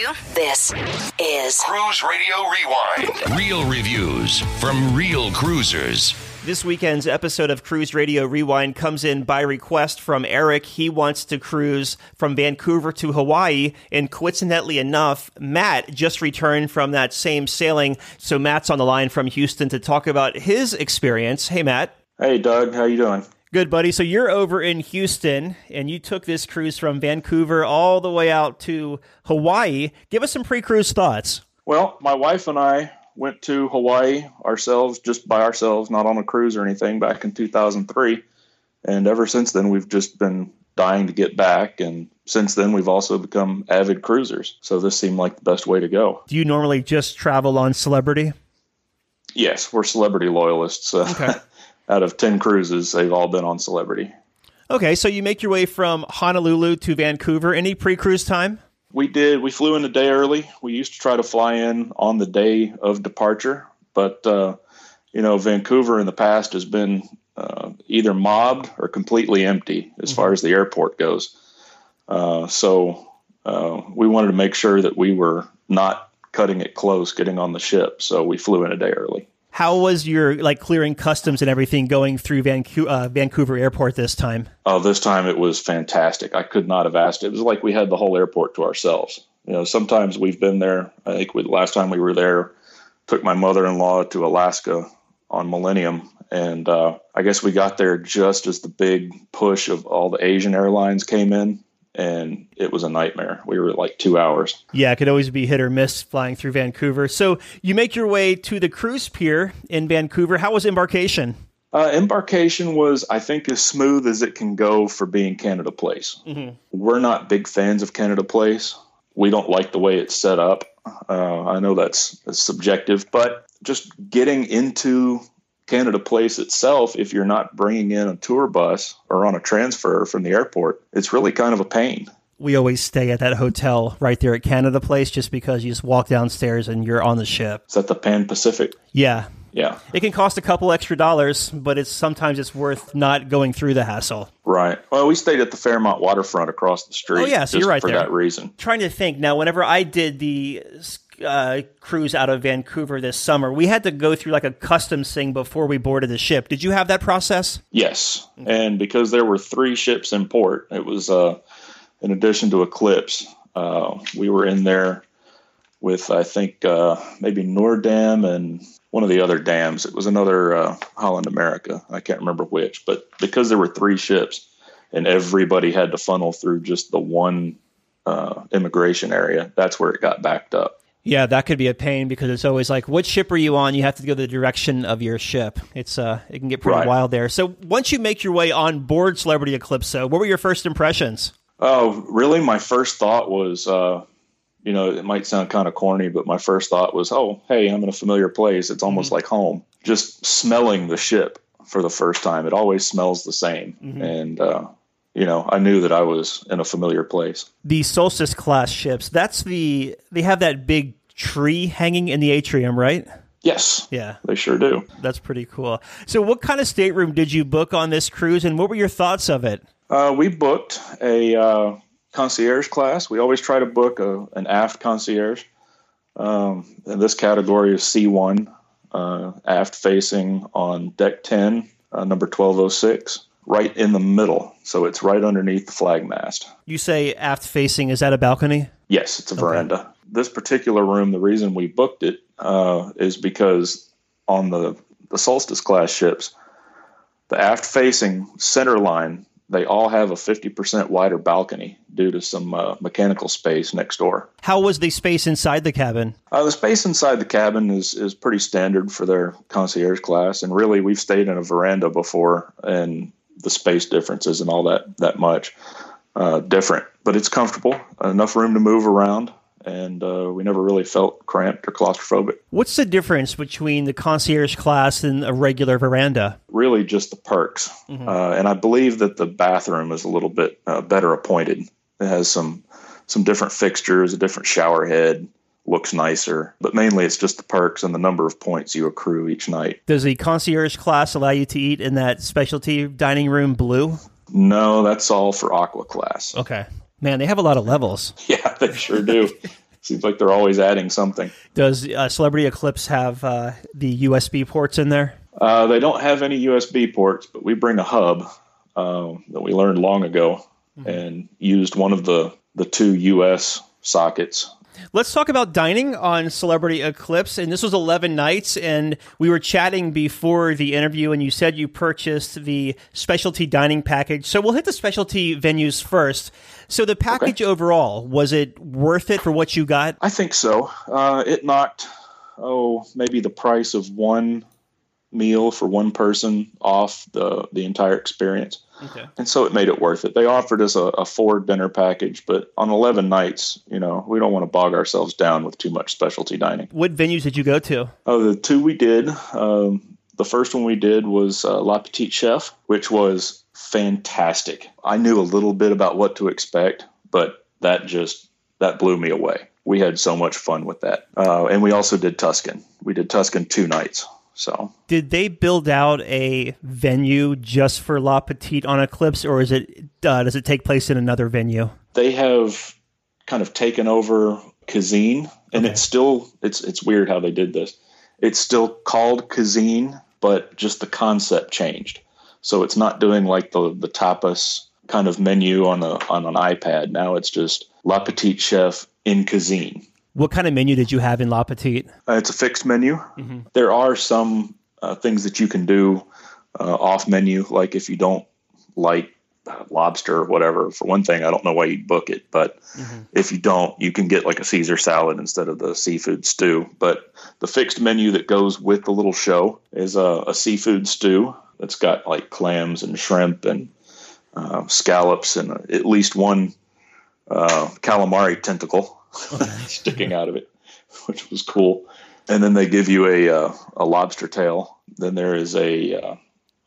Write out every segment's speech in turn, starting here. to. This is Cruise Radio Rewind. Real reviews from real cruisers. This weekend's episode of Cruise Radio Rewind comes in by request from Eric. He wants to cruise from Vancouver to Hawaii, and coincidentally enough, Matt just returned from that same sailing, so Matt's on the line from Houston to talk about his experience. Hey, Matt. Hey, Doug. How you doing? Good, buddy. So you're over in Houston, and you took this cruise from Vancouver all the way out to Hawaii. Give us some pre-cruise thoughts. Well, my wife and I went to Hawaii ourselves, just by ourselves, not on a cruise or anything, back in 2003. And ever since then, we've just been dying to get back. And since then, we've also become avid cruisers. So this seemed like the best way to go. Do you normally just travel on Celebrity? Yes, we're Celebrity loyalists. Okay. Out of 10 cruises, they've all been on Celebrity. Okay, so you make your way from Honolulu to Vancouver. Any pre-cruise time? We did. We flew in a day early. We used to try to fly in on the day of departure. But, you know, Vancouver in the past has been either mobbed or completely empty as far as the airport goes. So we wanted to make sure that we were not cutting it close getting on the ship. So we flew in a day early. How was your clearing customs and everything going through Vancouver Airport this time? Oh, this time it was fantastic. I could not have asked. It was like we had the whole airport to ourselves. You know, sometimes we've been there. I think the last time we were there, took my mother-in-law to Alaska on Millennium. And I guess we got there just as the big push of all the Asian airlines came in. And it was a nightmare. We were 2 hours. Yeah, it could always be hit or miss flying through Vancouver. So you make your way to the cruise pier in Vancouver. How was embarkation? Embarkation was, I think, as smooth as it can go for being Canada Place. Mm-hmm. We're not big fans of Canada Place. We don't like the way it's set up. I know that's subjective, but just getting into Canada Place itself, if you're not bringing in a tour bus or on a transfer from the airport, it's really kind of a pain. We always stay at that hotel right there at Canada Place just because you just walk downstairs and you're on the ship. Is that the Pan Pacific? Yeah. Yeah. It can cost a couple extra dollars, but sometimes it's worth not going through the hassle. Right. Well, we stayed at the Fairmont Waterfront across the street. Oh, yeah. So you're right there. For that reason. I'm trying to think. Now, whenever I did the cruise out of Vancouver this summer, we had to go through a customs thing before we boarded the ship. Did you have that process? Yes. Okay. And because there were 3 ships in port, it was in addition to Eclipse, we were in there with, I think, maybe Noordam and one of the other dams. It was another Holland America. I can't remember which, but because there were 3 ships and everybody had to funnel through just the one immigration area, that's where it got backed up. Yeah, that could be a pain because it's always what ship are you on? You have to go the direction of your ship. It's it can get pretty wild there. So once you make your way on board Celebrity Eclipse, what were your first impressions? Oh, really? My first thought was, it might sound kind of corny, but my first thought was, oh, hey, I'm in a familiar place. It's almost like home. Just smelling the ship for the first time. It always smells the same. Mm-hmm. And I knew that I was in a familiar place. The Solstice class ships, they have that big tree hanging in the atrium, right? Yes. Yeah. They sure do. That's pretty cool. So what kind of stateroom did you book on this cruise, and what were your thoughts of it? We booked a concierge class. We always try to book an aft concierge. And this category is C1, aft facing on deck 10, number 1206. Right in the middle, so it's right underneath the flag mast. You say aft facing, is that a balcony? Yes, it's a veranda. This particular room, the reason we booked it is because on the Solstice class ships, the aft facing center line, they all have a 50% wider balcony due to some mechanical space next door. How was the space inside the cabin? The space inside the cabin is pretty standard for their concierge class, and really we've stayed in a veranda before, and the space differences and all that much different, but it's comfortable, enough room to move around, and we never really felt cramped or claustrophobic. What's the difference between the concierge class and a regular veranda? Really just the perks. Mm-hmm. And I believe that the bathroom is a little bit better appointed. It has some different fixtures, a different shower head, looks nicer, but mainly it's just the perks and the number of points you accrue each night. Does the concierge class allow you to eat in that specialty dining room blue? No, that's all for aqua class. Okay. Man, they have a lot of levels. Yeah, they sure do. Seems like they're always adding something. Does Celebrity Eclipse have the USB ports in there? They don't have any USB ports, but we bring a hub that we learned long ago and used one of the two US sockets. Let's talk about dining on Celebrity Eclipse. And this was 11 nights, and we were chatting before the interview, and you said you purchased the specialty dining package. So we'll hit the specialty venues first. So the package overall, was it worth it for what you got? I think so. It knocked, maybe the price of one meal for one person off the entire experience. Okay. And so it made it worth it. They offered us a four-dinner package, but on 11 nights, we don't want to bog ourselves down with too much specialty dining. What venues did you go to? The two we did. The first one we did was La Petite Chef, which was fantastic. I knew a little bit about what to expect, but that blew me away. We had so much fun with that. And we also did Tuscan. We did Tuscan 2 nights. So, did they build out a venue just for La Petite on Eclipse, or is it does it take place in another venue? They have kind of taken over Cuisine, and it's still it's weird how they did this. It's still called Cuisine, but just the concept changed. So it's not doing like the tapas kind of menu on an iPad. Now it's just La Petite Chef in Cuisine. What kind of menu did you have in La Petite? It's a fixed menu. Mm-hmm. There are some things that you can do off menu, like if you don't like lobster or whatever. For one thing, I don't know why you'd book it, but if you don't, you can get like a Caesar salad instead of the seafood stew. But the fixed menu that goes with the little show is a seafood stew that's got like clams and shrimp and scallops and at least one calamari tentacle. Sticking out of it, which was cool. And then they give you a lobster tail. Then there is a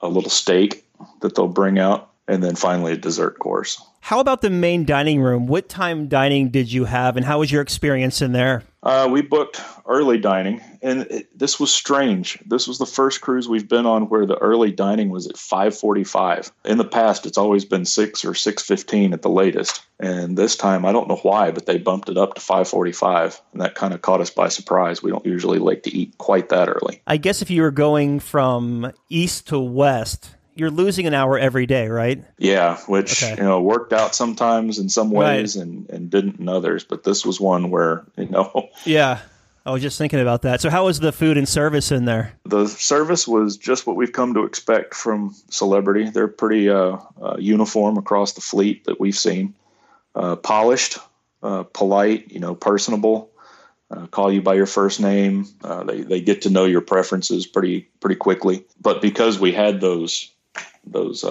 little steak that they'll bring out. And then finally a dessert course. How about the main dining room? What time dining did you have, and how was your experience in there? We booked early dining, and this was strange. This was the first cruise we've been on where the early dining was at 5:45. In the past, it's always been 6 or 6:15 at the latest. And this time, I don't know why, but they bumped it up to 5:45, and that kind of caught us by surprise. We don't usually like to eat quite that early. I guess if you were going from east to west, you're losing an hour every day, right? Yeah, which worked out sometimes in some ways and didn't in others. But this was one where, Yeah, I was just thinking about that. So how was the food and service in there? The service was just what we've come to expect from Celebrity. They're pretty uniform across the fleet that we've seen. Polished, polite, personable. Call you by your first name. They get to know your preferences pretty quickly. But because we had those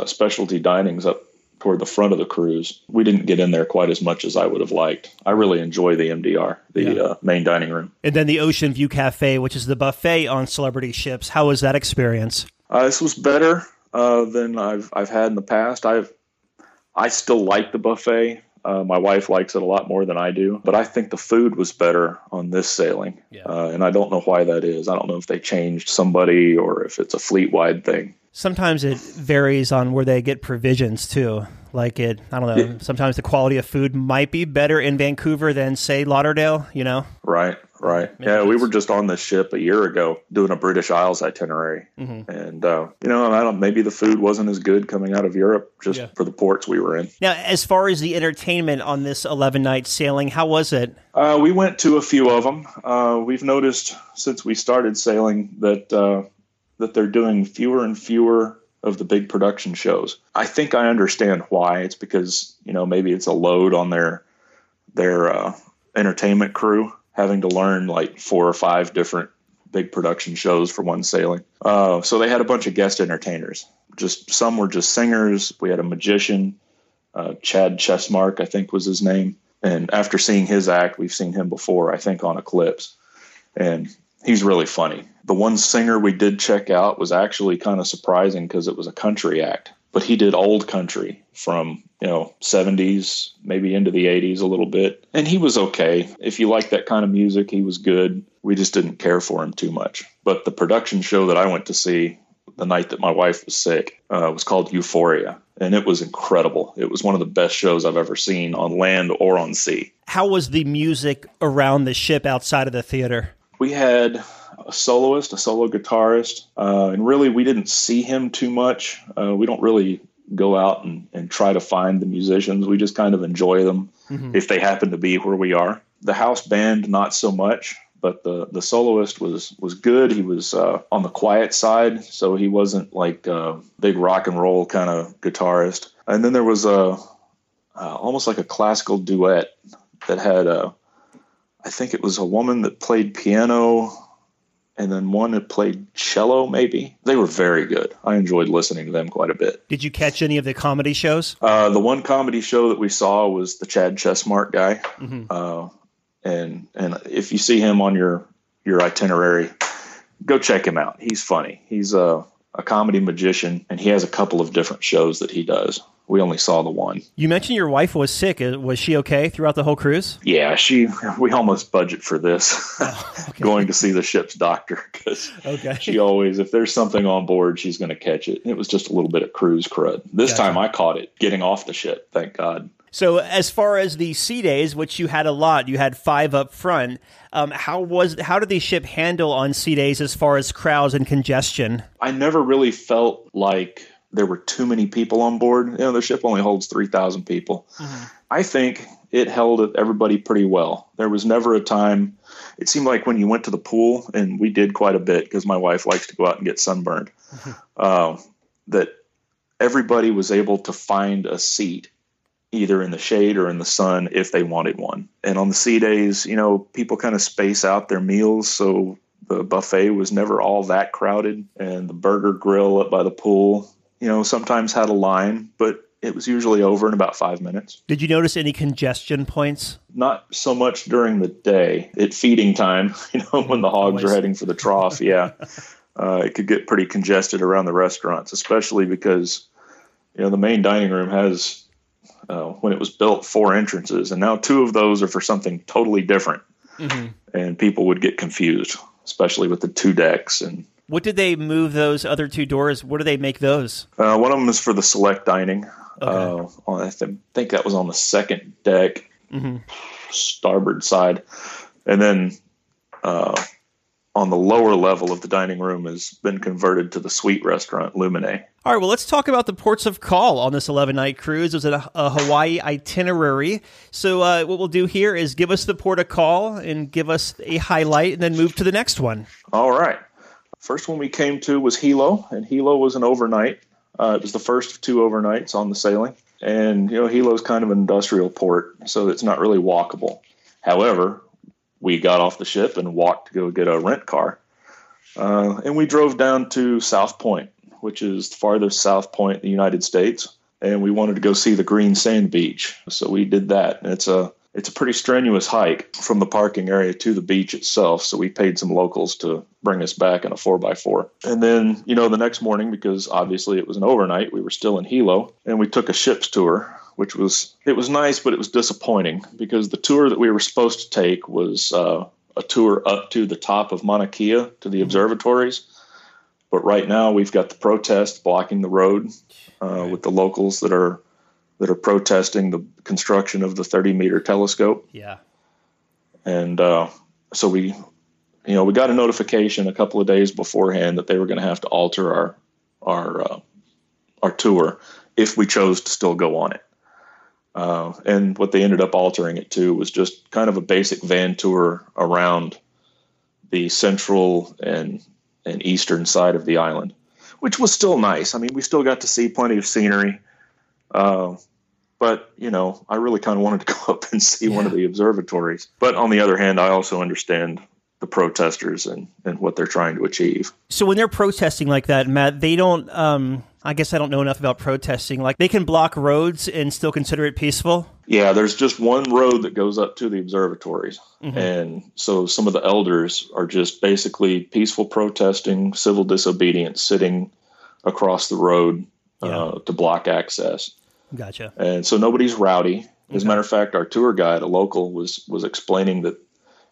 specialty dinings up toward the front of the cruise, we didn't get in there quite as much as I would have liked. I really enjoy the MDR, the main dining room. And then the Ocean View Cafe, which is the buffet on Celebrity ships. How was that experience? This was better than I've had in the past. I still like the buffet. My wife likes it a lot more than I do, but I think the food was better on this sailing. Yeah. And I don't know why that is. I don't know if they changed somebody or if it's a fleet-wide thing. Sometimes it varies on where they get provisions too. Sometimes the quality of food might be better in Vancouver than say Lauderdale, Right. Yeah, we were just on this ship a year ago doing a British Isles itinerary. Mm-hmm. And, maybe the food wasn't as good coming out of Europe for the ports we were in. Now, as far as the entertainment on this 11-night sailing, how was it? We went to a few of them. We've noticed since we started sailing that they're doing fewer and fewer of the big production shows. I think I understand why. It's because, maybe it's a load on their entertainment crew, having to learn like 4 or 5 different big production shows for one sailing. So they had a bunch of guest entertainers. Some were just singers. We had a magician, Chad Chessmark, I think was his name. And after seeing his act, we've seen him before, I think on Eclipse. And he's really funny. The one singer we did check out was actually kind of surprising because it was a country act. But he did old country from, 70s, maybe into the 80s a little bit. And he was okay. If you like that kind of music, he was good. We just didn't care for him too much. But the production show that I went to see the night that my wife was sick was called Euphoria, and it was incredible. It was one of the best shows I've ever seen on land or on sea. How was the music around the ship outside of the theater? We had a soloist, a solo guitarist, and really we didn't see him too much. We don't really go out and try to find the musicians. We just kind of enjoy them if they happen to be where we are. The house band, not so much. But the soloist was good. He was on the quiet side, so he wasn't like a big rock and roll kind of guitarist. And then there was almost like a classical duet that had, I think it was a woman that played piano and then one that played cello maybe. They were very good. I enjoyed listening to them quite a bit. Did you catch any of the comedy shows? The one comedy show that we saw was the Chad Chessmark guy. And if you see him on your itinerary, go check him out. He's funny. He's a comedy magician, and he has a couple of different shows that he does. We only saw the one. You mentioned your wife was sick. Was she okay throughout the whole cruise? Yeah, we almost budget for this, going to see the ship's doctor, because she always, if there's something on board, she's going to catch it. It was just a little bit of cruise crud. This time I caught it getting off the ship, thank God. So as far as the sea days, which you had a lot, you had 5 up front. How did the ship handle on sea days as far as crowds and congestion? I never really felt like there were too many people on board. You know, the ship only holds 3,000 people. I think it held everybody pretty well. There was never a time. It seemed like when you went to the pool, and we did quite a bit because my wife likes to go out and get sunburned, that everybody was able to find a seat either in the shade or in the sun if they wanted one. And on the sea days, you know, people kind of space out their meals, so the buffet was never all that crowded. And the burger grill up by the pool, you know, sometimes had a line, but it was usually over in about 5 minutes. Did you notice any congestion points? Not so much during the day. At feeding time, you know, when the hogs are heading for the trough, it could get pretty congested around the restaurants, especially because, you know, the main dining room has, when it was built, 4 entrances, and now 2 of those are for something totally different. And people would get confused, especially with the 2 decks. And what did they move those other 2 doors? What do they make those? One of them is for the select dining. I think that was on the 2nd deck, starboard side. And then on the lower level of the dining room has been converted to the suite restaurant, Luminae. All right, well, let's talk about the ports of call on this 11-night cruise. It was a Hawaii itinerary. So what we'll do here is give us the port of call and give us a highlight and then move to the next one. All right. First one we came to was Hilo, and Hilo was an overnight. It was the first of 2 overnights on the sailing. And, you know, Hilo's kind of an industrial port, so it's not really walkable. However, we got off the ship and walked to go get a rent car. And we drove down to South Point, which is the farthest South Point in the United States. And we wanted to go see the Green Sand Beach. So we did that. And it's a pretty strenuous hike from the parking area to the beach itself. So we paid some locals to bring us back in a 4x4. And then, you know, the next morning, because obviously it was an overnight, we were still in Hilo, and we took a ship's tour, which was, it was nice, but it was disappointing because the tour that we were supposed to take was a tour up to the top of Mauna Kea to the observatories. But right now we've got the protest blocking the road with the locals that are protesting the construction of the 30-meter telescope. Yeah. And so we got a notification a couple of days beforehand that they were going to have to alter our tour if we chose to still go on it. And what they ended up altering it to was just kind of a basic van tour around the central and eastern side of the island, which was still nice. I mean, we still got to see plenty of scenery. But, you know, I really kind of wanted to go up and see one of the observatories. But on the other hand, I also understand the protesters and what they're trying to achieve. So when they're protesting like that, Matt, they don't, I guess I don't know enough about protesting. Like, they can block roads and still consider it peaceful? Yeah, there's just one road that goes up to the observatories. And so some of the elders are just basically peaceful protesting, civil disobedience, sitting across the road to block access. Gotcha. And so nobody's rowdy. As a matter of fact, our tour guide, a local, was explaining that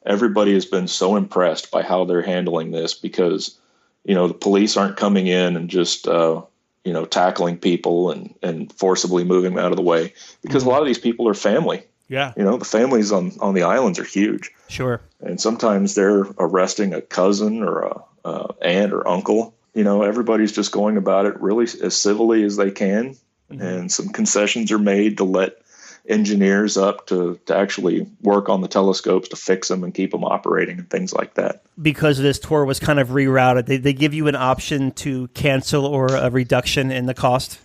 everybody has been so impressed by how they're handling this because you know, the police aren't coming in and just, you know, tackling people and forcibly moving them out of the way, because a lot of these people are family. Yeah. You know, the families on the islands are huge. Sure. And sometimes they're arresting a cousin or a aunt or uncle. You know, everybody's just going about it really as civilly as they can. Mm-hmm. And some concessions are made to let engineers up to actually work on the telescopes to fix them and keep them operating and things like that. Because this tour was kind of rerouted, they give you an option to cancel or a reduction in the cost?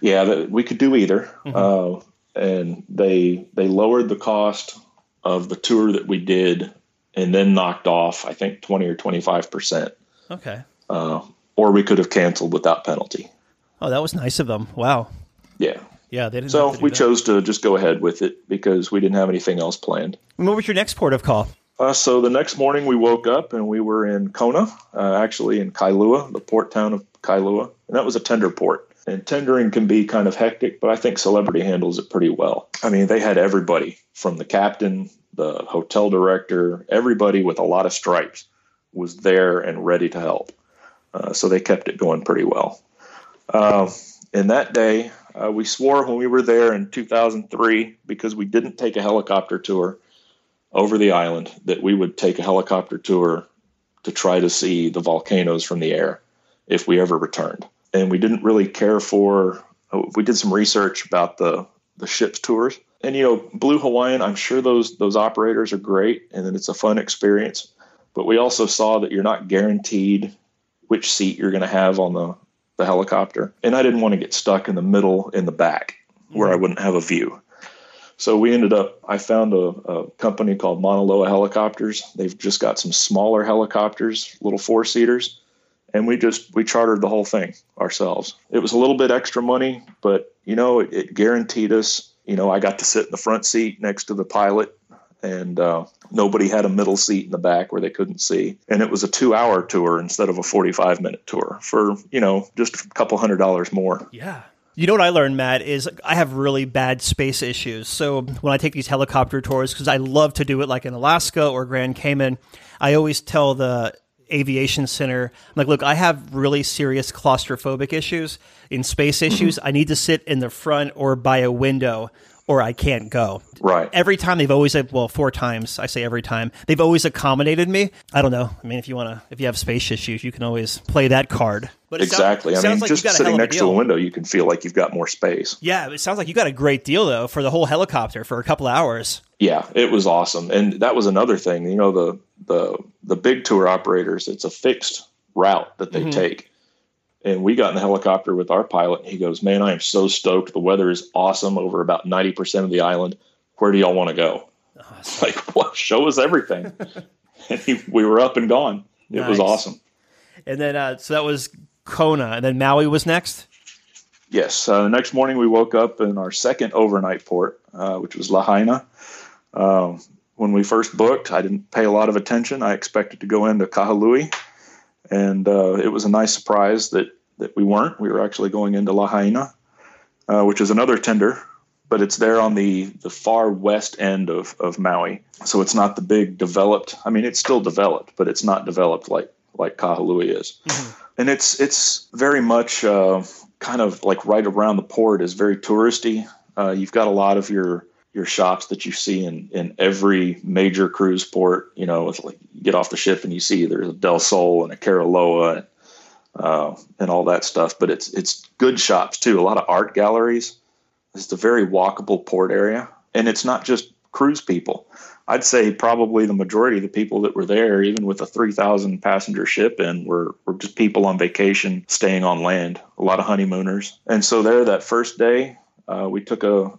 Yeah, we could do either. Mm-hmm. And they lowered the cost of the tour that we did and then knocked off, I think, 20 or 25%. Okay. Or we could have canceled without penalty. Oh, that was nice of them. Wow. Yeah. Yeah, they didn't. So we chose to just go ahead with it because we didn't have anything else planned. And what was your next port of call? So the next morning we woke up and we were in Kona, actually in Kailua, the port town of Kailua. And that was a tender port. And tendering can be kind of hectic, but I think Celebrity handles it pretty well. I mean, they had everybody from the captain, the hotel director, everybody with a lot of stripes was there and ready to help. So they kept it going pretty well. And that day, we swore when we were there in 2003, because we didn't take a helicopter tour over the island, that we would take a helicopter tour to try to see the volcanoes from the air if we ever returned. And we didn't really care for, we did some research about the ship's tours. And, you know, Blue Hawaiian, I'm sure those operators are great and that it's a fun experience. But we also saw that you're not guaranteed which seat you're going to have on the helicopter. And I didn't want to get stuck in the middle in the back where I wouldn't have a view. So we ended up, I found a company called Mauna Loa Helicopters. They've just got some smaller helicopters, little four-seaters. And we chartered the whole thing ourselves. It was a little bit extra money, but, you know, it guaranteed us, you know, I got to sit in the front seat next to the pilot, and nobody had a middle seat in the back where they couldn't see. And it was a 2-hour tour instead of a 45-minute tour for, you know, just a couple $100 more. Yeah. You know what I learned, Matt, is I have really bad space issues. So when I take these helicopter tours, because I love to do it like in Alaska or Grand Cayman, I always tell the aviation center, I'm like, look, I have really serious claustrophobic issues in space issues. I need to sit in the front or by a window, or I can't go. Right. Every time they've always, four times, I say every time, they've always accommodated me. I don't know. I mean, if you have space issues, you can always play that card. But exactly. Sounds, I mean, like just sitting next to a window, you can feel like you've got more space. Yeah. It sounds like you got a great deal, though, for the whole helicopter for a couple of hours. Yeah, it was awesome. And that was another thing, you know, the big tour operators, it's a fixed route that they take. And we got in the helicopter with our pilot, and he goes, man, I am so stoked. The weather is awesome over about 90% of the island. Where do y'all want to go? Oh, it's like, well, show us everything. And we were up and gone. It was awesome. And then, so that was Kona. And then Maui was next? Yes. The next morning, we woke up in our second overnight port, which was Lahaina. When we first booked, I didn't pay a lot of attention. I expected to go into Kahului. And it was a nice surprise that we weren't. We were actually going into Lahaina, which is another tender, but it's there on the far west end of Maui. So it's not the big developed. I mean, it's still developed, but it's not developed like Kahului is. Mm-hmm. And it's very much kind of like right around the port is very touristy. You've got a lot of your shops that you see in every major cruise port. You know, it's like you get off the ship and you see there's a Del Sol and a Caroloa and all that stuff. But it's good shops too. A lot of art galleries. It's a very walkable port area, and it's not just cruise people. I'd say probably the majority of the people that were there, even with a 3,000 passenger ship in, were just people on vacation staying on land. A lot of honeymooners, and so there that first day. We took a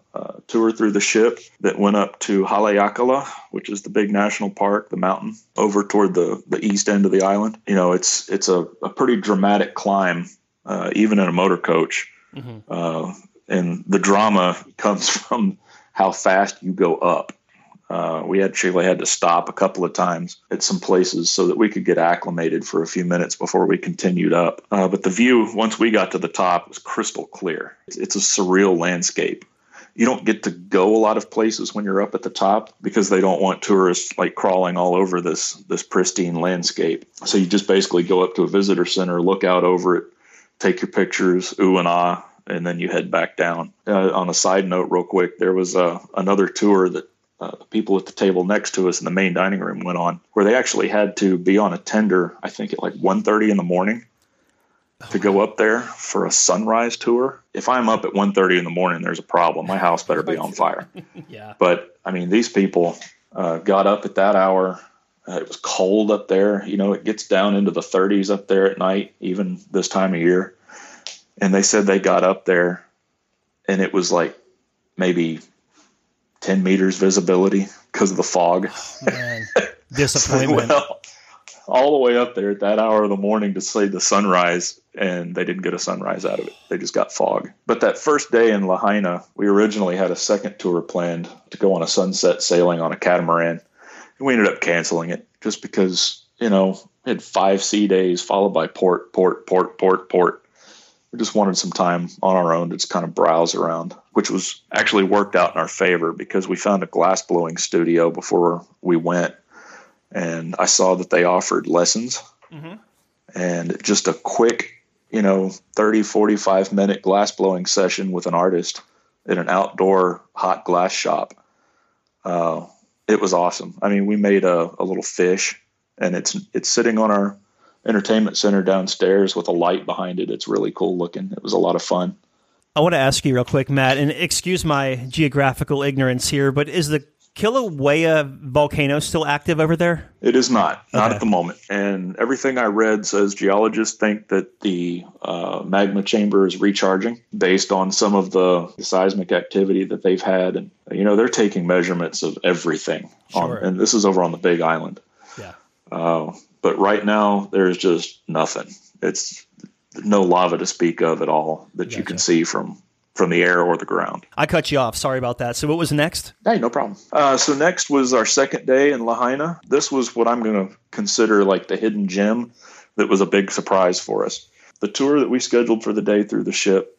tour through the ship that went up to Haleakala, which is the big national park, the mountain, over toward the east end of the island. You know, it's a pretty dramatic climb, even in a motor coach. Mm-hmm. And the drama comes from how fast you go up. We actually had to stop a couple of times at some places so that we could get acclimated for a few minutes before we continued up. But the view, once we got to the top, was crystal clear. It's a surreal landscape. You don't get to go a lot of places when you're up at the top because they don't want tourists like crawling all over this pristine landscape. So you just basically go up to a visitor center, look out over it, take your pictures, ooh and ah, and then you head back down. On a side note real quick, there was another tour that the people at the table next to us in the main dining room went on, where they actually had to be on a tender, I think at like 1:30 in the morning, to go up there for a sunrise tour. If I'm up at 1:30 in the morning, there's a problem. My house better be on fire. Yeah. But, I mean, these people got up at that hour. It was cold up there. You know, it gets down into the 30s up there at night, even this time of year. And they said they got up there, and it was like maybe 10 meters visibility because of the fog. Oh, man. Disappointment. Well, all the way up there at that hour of the morning to see the sunrise, and they didn't get a sunrise out of it. They just got fog. But that first day in Lahaina, we originally had a second tour planned to go on a sunset sailing on a catamaran, and we ended up canceling it just because, you know, we had 5 sea days followed by port. We just wanted some time on our own to just kind of browse around, which was actually worked out in our favor because we found a glass blowing studio before we went. And I saw that they offered lessons, mm-hmm. and just a quick, you know, 30, 45 minute glass blowing session with an artist at an outdoor hot glass shop. It was awesome. I mean, we made a little fish, and it's sitting on our entertainment center downstairs with a light behind it. It's really cool looking. It was a lot of fun. I want to ask you real quick, Matt, and excuse my geographical ignorance here, but is the Kilauea volcano still active over there? It is not. Not okay. At the moment. And everything I read says geologists think that the magma chamber is recharging based on some of the seismic activity that they've had. And, you know, they're taking measurements of everything. Sure. And this is over on the Big Island. Yeah. But right now, there's just nothing. It's no lava to speak of at all that you can see from the air or the ground. I cut you off. Sorry about that. So what was next? Hey, no problem. So next was our second day in Lahaina. This was what I'm going to consider like the hidden gem that was a big surprise for us. The tour that we scheduled for the day through the ship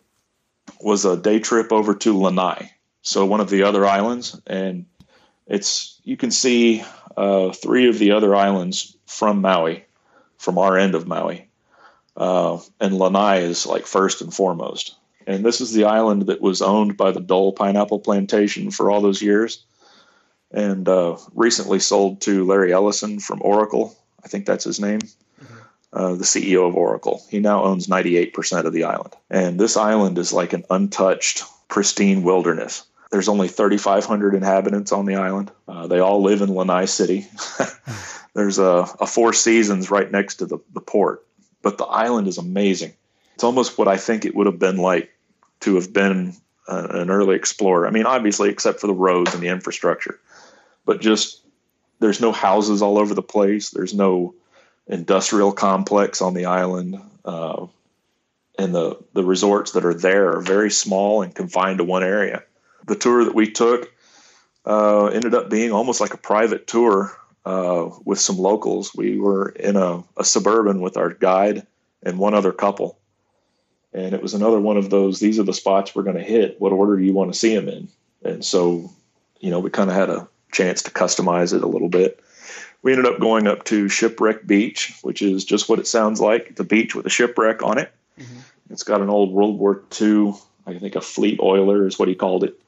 was a day trip over to Lanai, so one of the other islands. And you can see 3 of the other islands from Maui, from our end of Maui. And Lanai is like first and foremost. And this is the island that was owned by the Dole Pineapple Plantation for all those years, and recently sold to Larry Ellison from Oracle. I think that's his name, the CEO of Oracle. He now owns 98% of the island. And this island is like an untouched, pristine wilderness. There's only 3,500 inhabitants on the island. They all live in Lanai City. There's a Four Seasons right next to the port. But the island is amazing. It's almost what I think it would have been like to have been an early explorer. I mean, obviously, except for the roads and the infrastructure, but just there's no houses all over the place. There's no industrial complex on the island. And the resorts that are there are very small and confined to one area. The tour that we took ended up being almost like a private tour with some locals. We were in a Suburban with our guide and one other couple. And it was another one of those, these are the spots we're going to hit. What order do you want to see them in? And so, you know, we kind of had a chance to customize it a little bit. We ended up going up to Shipwreck Beach, which is just what it sounds like, the beach with a shipwreck on it. Mm-hmm. It's got an old World War II, I think a fleet oiler is what he called it,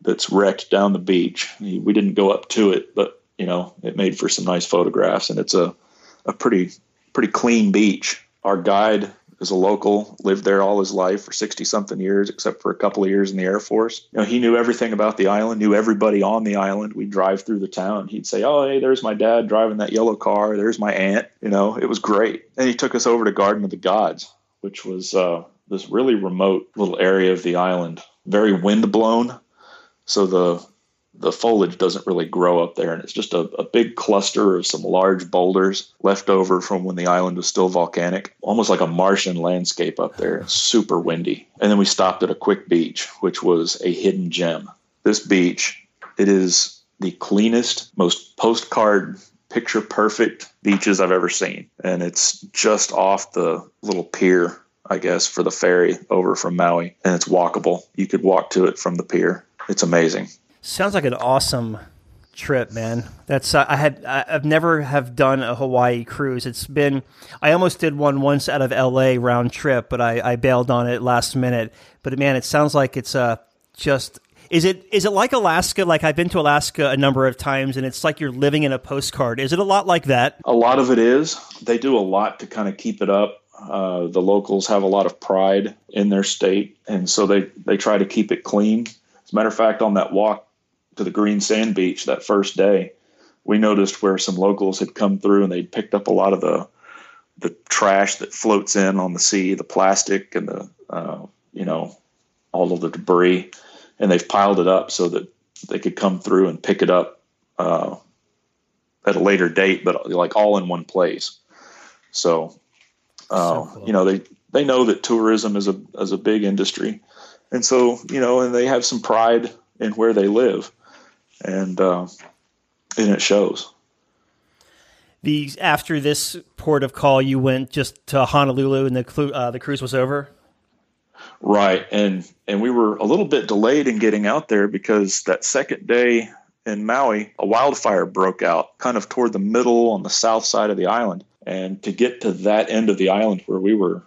that's wrecked down the beach. We didn't go up to it, but, you know, it made for some nice photographs. And it's a pretty clean beach. Our guide is a local, lived there all his life for 60-something years, except for a couple of years in the Air Force. You know, he knew everything about the island, knew everybody on the island. We'd drive through the town. He'd say, oh, hey, there's my dad driving that yellow car. There's my aunt. You know, it was great. And he took us over to Garden of the Gods, which was this really remote little area of the island, very wind-blown. So the foliage doesn't really grow up there, and it's just a big cluster of some large boulders left over from when the island was still volcanic, almost like a Martian landscape up there. It's super windy. And then we stopped at a quick beach, which was a hidden gem. This beach, it is the cleanest, most postcard, picture-perfect beaches I've ever seen. And it's just off the little pier, I guess, for the ferry over from Maui, and it's walkable. You could walk to it from the pier. it's amazing. Sounds like an awesome trip, man. That's I've never have done a Hawaii cruise. It's been, I almost did one once out of LA round trip, but I bailed on it last minute. But man, it sounds like it's just, is it like Alaska? Like, I've been to Alaska a number of times, and it's like you're living in a postcard. Is it a lot like that? A lot of it is. They do a lot to kind of keep it up. The locals have a lot of pride in their state, and so they try to keep it clean. As a matter of fact, on that walk to the Green Sand Beach that first day, we noticed where some locals had come through, and they'd picked up a lot of the trash that floats in on the sea, the plastic and the all of the debris, and they've piled it up so that they could come through and pick it up at a later date, but like all in one place. So. Cool. They know that tourism is a big industry. And so, and they have some pride in where they live, and it shows. After this port of call, you went just to Honolulu, and the cruise was over. Right. And we were a little bit delayed in getting out there because that second day in Maui, a wildfire broke out kind of toward the middle on the south side of the island. And to get to that end of the island where we were,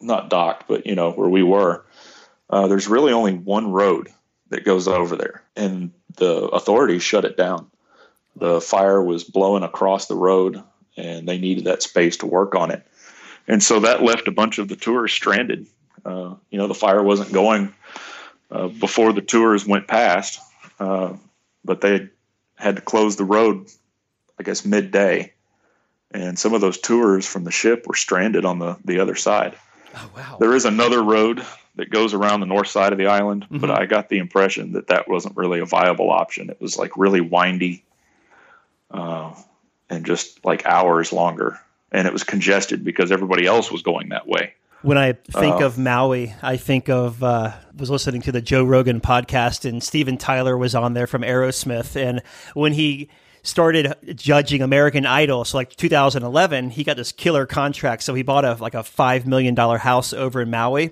not docked, but, where we were, there's really only one road that goes over there. And the authorities shut it down. The fire was blowing across the road, and they needed that space to work on it. And so that left a bunch of the tours stranded. The fire wasn't going before the tours went past, but they had to close the road, I guess, midday. And some of those tours from the ship were stranded on the other side. Oh, wow. There is another road that goes around the north side of the island, mm-hmm. but I got the impression that wasn't really a viable option. It was like really windy, and just like hours longer. And it was congested because everybody else was going that way. When I think of Maui, I think of was listening to the Joe Rogan podcast, and Steven Tyler was on there from Aerosmith. And when he started judging American Idol, so like 2011, he got this killer contract. So he bought a $5 million house over in Maui.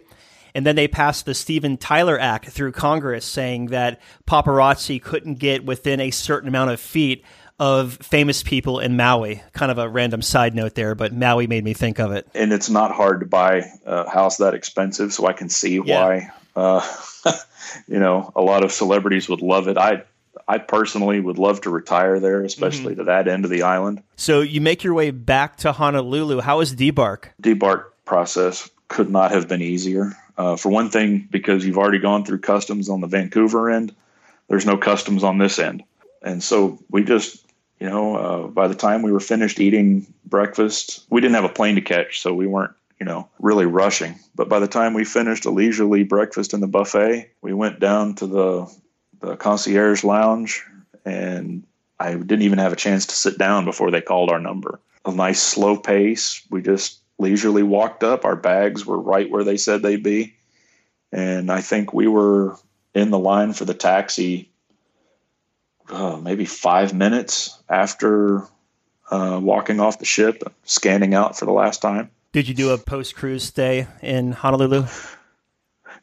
And then they passed the Steven Tyler Act through Congress saying that paparazzi couldn't get within a certain amount of feet of famous people in Maui. Kind of a random side note there, but Maui made me think of it. And it's not hard to buy a house that expensive, so I can see why, a lot of celebrities would love it. I personally would love to retire there, especially mm-hmm. to that end of the island. So you make your way back to Honolulu. How is debark? Debark process could not have been easier. For one thing, because you've already gone through customs on the Vancouver end, there's no customs on this end. And so we just, by the time we were finished eating breakfast, we didn't have a plane to catch, so we weren't, really rushing. But by the time we finished a leisurely breakfast in the buffet, we went down to the concierge lounge, and I didn't even have a chance to sit down before they called our number. A nice slow pace. We just leisurely walked up. Our bags were right where they said they'd be. And I think we were in the line for the taxi maybe 5 minutes after walking off the ship, scanning out for the last time. Did you do a post-cruise stay in Honolulu?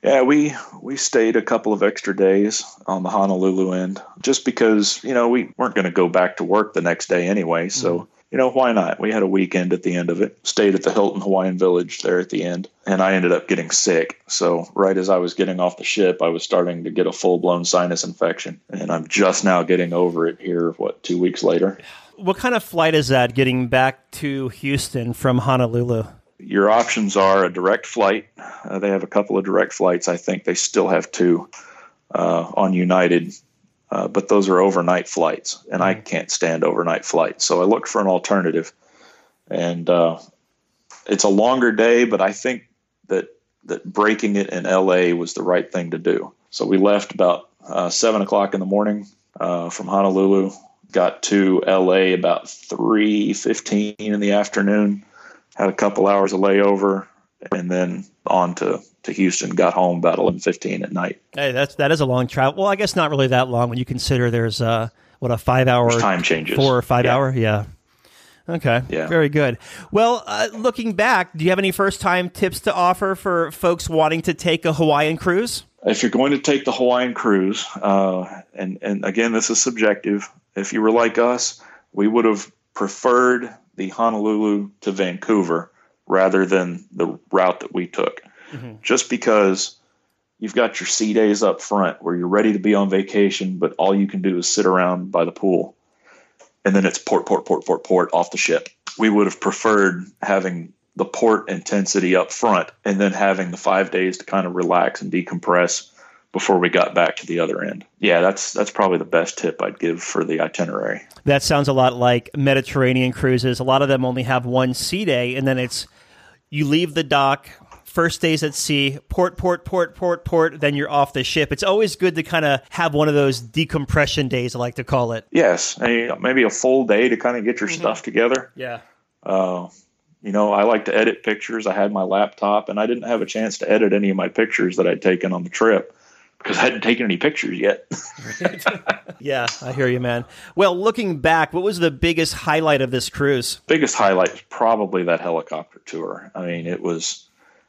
Yeah, we stayed a couple of extra days on the Honolulu end just because, we weren't going to go back to work the next day anyway. So, mm-hmm. Why not? We had a weekend at the end of it, stayed at the Hilton Hawaiian Village there at the end, and I ended up getting sick. So right as I was getting off the ship, I was starting to get a full-blown sinus infection, and I'm just now getting over it here, 2 weeks later. What kind of flight is that getting back to Houston from Honolulu? Your options are a direct flight. They have a couple of direct flights. I think they still have two on United, but those are overnight flights, and I can't stand overnight flights. So I looked for an alternative, and it's a longer day, but I think that breaking it in LA was the right thing to do. So we left about 7:00 in the morning from Honolulu, got to LA about 3:15 in the afternoon. Had a couple hours of layover, and then on to Houston. Got home about 11:15 at night. Hey, that is a long travel. Well, I guess not really that long when you consider there's a 5 hour time changes, 4 or 5 hour. Yeah. Okay. Yeah. Very good. Well, looking back, do you have any first time tips to offer for folks wanting to take a Hawaiian cruise? if you're going to take the Hawaiian cruise, and again, this is subjective, if you were like us, we would have preferred the Honolulu to Vancouver rather than the route that we took. Mm-hmm. Just because you've got your sea days up front where you're ready to be on vacation, but all you can do is sit around by the pool. And then it's port off the ship. We would have preferred having the port intensity up front and then having the 5 days to kind of relax and decompress before we got back to the other end. Yeah, that's probably the best tip I'd give for the itinerary. That sounds a lot like Mediterranean cruises. A lot of them only have one sea day, and then it's you leave the dock, first days at sea, port, then you're off the ship. It's always good to kind of have one of those decompression days, I like to call it. Yes, maybe a full day to kind of get your stuff together. Yeah. I like to edit pictures. I had my laptop, and I didn't have a chance to edit any of my pictures that I'd taken on the trip, because I hadn't taken any pictures yet. Yeah, I hear you, man. Well, looking back, what was the biggest highlight of this cruise? Biggest highlight was probably that helicopter tour. I mean, it was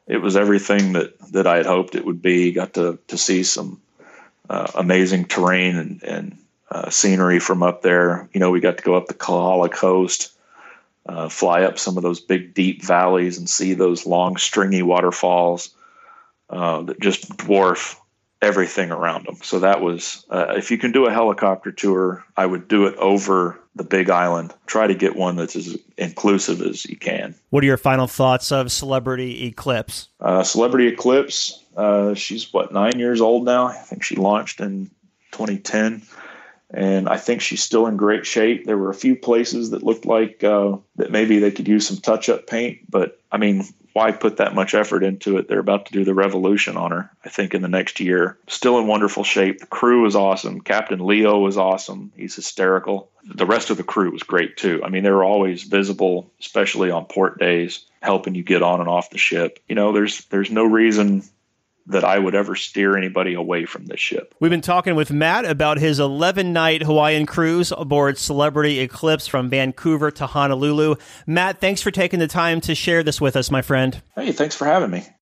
everything that I had hoped it would be. Got to see some amazing terrain and scenery from up there. You know, we got to go up the Kailua coast, fly up some of those big, deep valleys and see those long, stringy waterfalls that just dwarf everything around them. So that was, if you can do a helicopter tour, I would do it over the Big Island. Try to get one that's as inclusive as you can. What are your final thoughts of Celebrity Eclipse? Celebrity Eclipse, she's 9 years old now. I think she launched in 2010, and I think she's still in great shape. There were a few places that looked like that maybe they could use some touch-up paint, but I mean, why put that much effort into it? They're about to do the revolution on her, I think, in the next year. Still in wonderful shape. The crew was awesome. Captain Leo was awesome. He's hysterical. The rest of the crew was great, too. I mean, they were always visible, especially on port days, helping you get on and off the ship. You know, there's no reason that I would ever steer anybody away from this ship. We've been talking with Matt about his 11-night Hawaiian cruise aboard Celebrity Eclipse from Vancouver to Honolulu. Matt, thanks for taking the time to share this with us, my friend. Hey, thanks for having me.